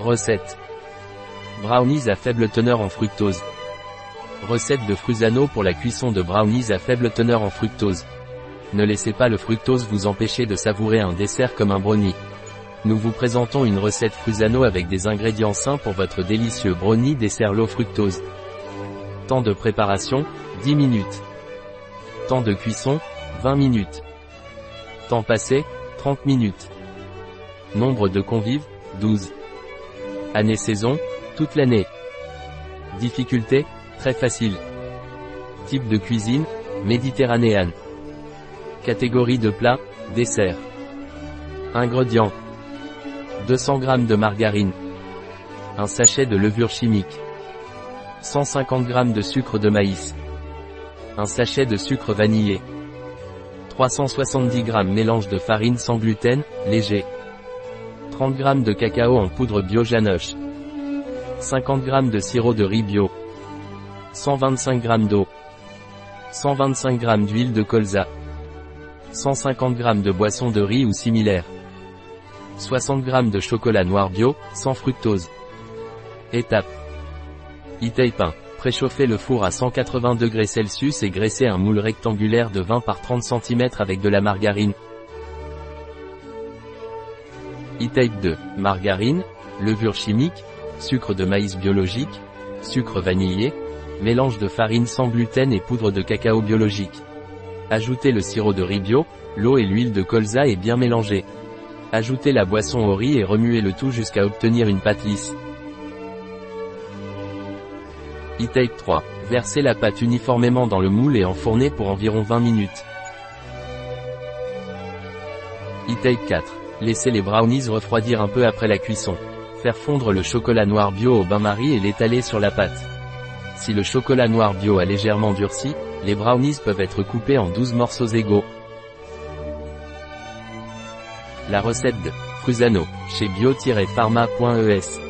Recette. Brownies à faible teneur en fructose. Recette de Frusano pour la cuisson de brownies à faible teneur en fructose. Ne laissez pas le fructose vous empêcher de savourer un dessert comme un brownie. Nous vous présentons une recette Frusano avec des ingrédients sains pour votre délicieux brownie dessert low fructose. Temps de préparation, 10 minutes. Temps de cuisson, 20 minutes. Temps passé, 30 minutes. Nombre de convives, 12. Année saison, toute l'année. Difficulté, très facile. Type de cuisine, méditerranéenne. Catégorie de plat, dessert. Ingrédients. 200 g de margarine. Un sachet de levure chimique. 150 g de sucre de maïs. Un sachet de sucre vanillé. 370 g mélange de farine sans gluten, léger. 30 g de cacao en poudre bio Janoche. 50 g de sirop de riz bio. 125 g d'eau. 125 g d'huile de colza. 150 g de boisson de riz ou similaire. 60 g de chocolat noir bio, sans fructose. Étape. Étape 1. Préchauffez le four à 180 degrés Celsius et graissez un moule rectangulaire de 20 par 30 cm avec de la margarine. Étape 2. Margarine, levure chimique, sucre de maïs biologique, sucre vanillé, mélange de farine sans gluten et poudre de cacao biologique. Ajoutez le sirop de riz bio, l'eau et l'huile de colza et bien mélanger. Ajoutez la boisson au riz et remuez le tout jusqu'à obtenir une pâte lisse. Étape 3. Versez la pâte uniformément dans le moule et enfournez pour environ 20 minutes. Étape 4. Laissez les brownies refroidir un peu après la cuisson. Faire fondre le chocolat noir bio au bain-marie et l'étaler sur la pâte. Si le chocolat noir bio a légèrement durci, les brownies peuvent être coupés en 12 morceaux égaux. La recette de Frusano, chez bio-farma.es.